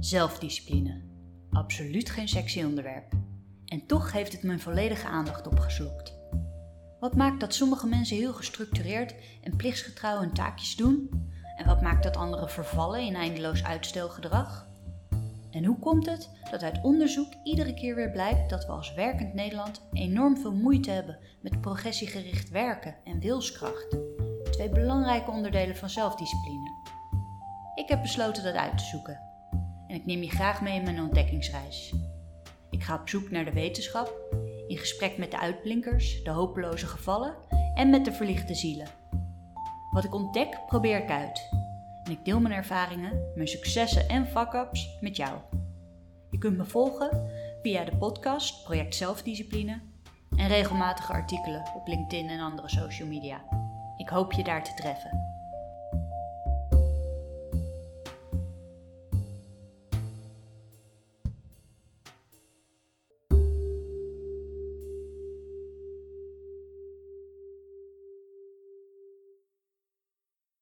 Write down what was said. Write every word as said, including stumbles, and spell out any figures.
Zelfdiscipline. Absoluut geen sexy onderwerp. En toch heeft het mijn volledige aandacht opgeslokt. Wat maakt dat sommige mensen heel gestructureerd en plichtsgetrouw hun taakjes doen? En wat maakt dat anderen vervallen in eindeloos uitstelgedrag? En hoe komt het dat uit onderzoek iedere keer weer blijkt dat we als werkend Nederland enorm veel moeite hebben met progressiegericht werken en wilskracht? Twee belangrijke onderdelen van zelfdiscipline. Ik heb besloten dat uit te zoeken. En ik neem je graag mee in mijn ontdekkingsreis. Ik ga op zoek naar de wetenschap, in gesprek met de uitblinkers, de hopeloze gevallen en met de verlichte zielen. Wat ik ontdek, probeer ik uit. En ik deel mijn ervaringen, mijn successen en fuck-ups met jou. Je kunt me volgen via de podcast Project Zelfdiscipline en regelmatige artikelen op LinkedIn en andere social media. Ik hoop je daar te treffen.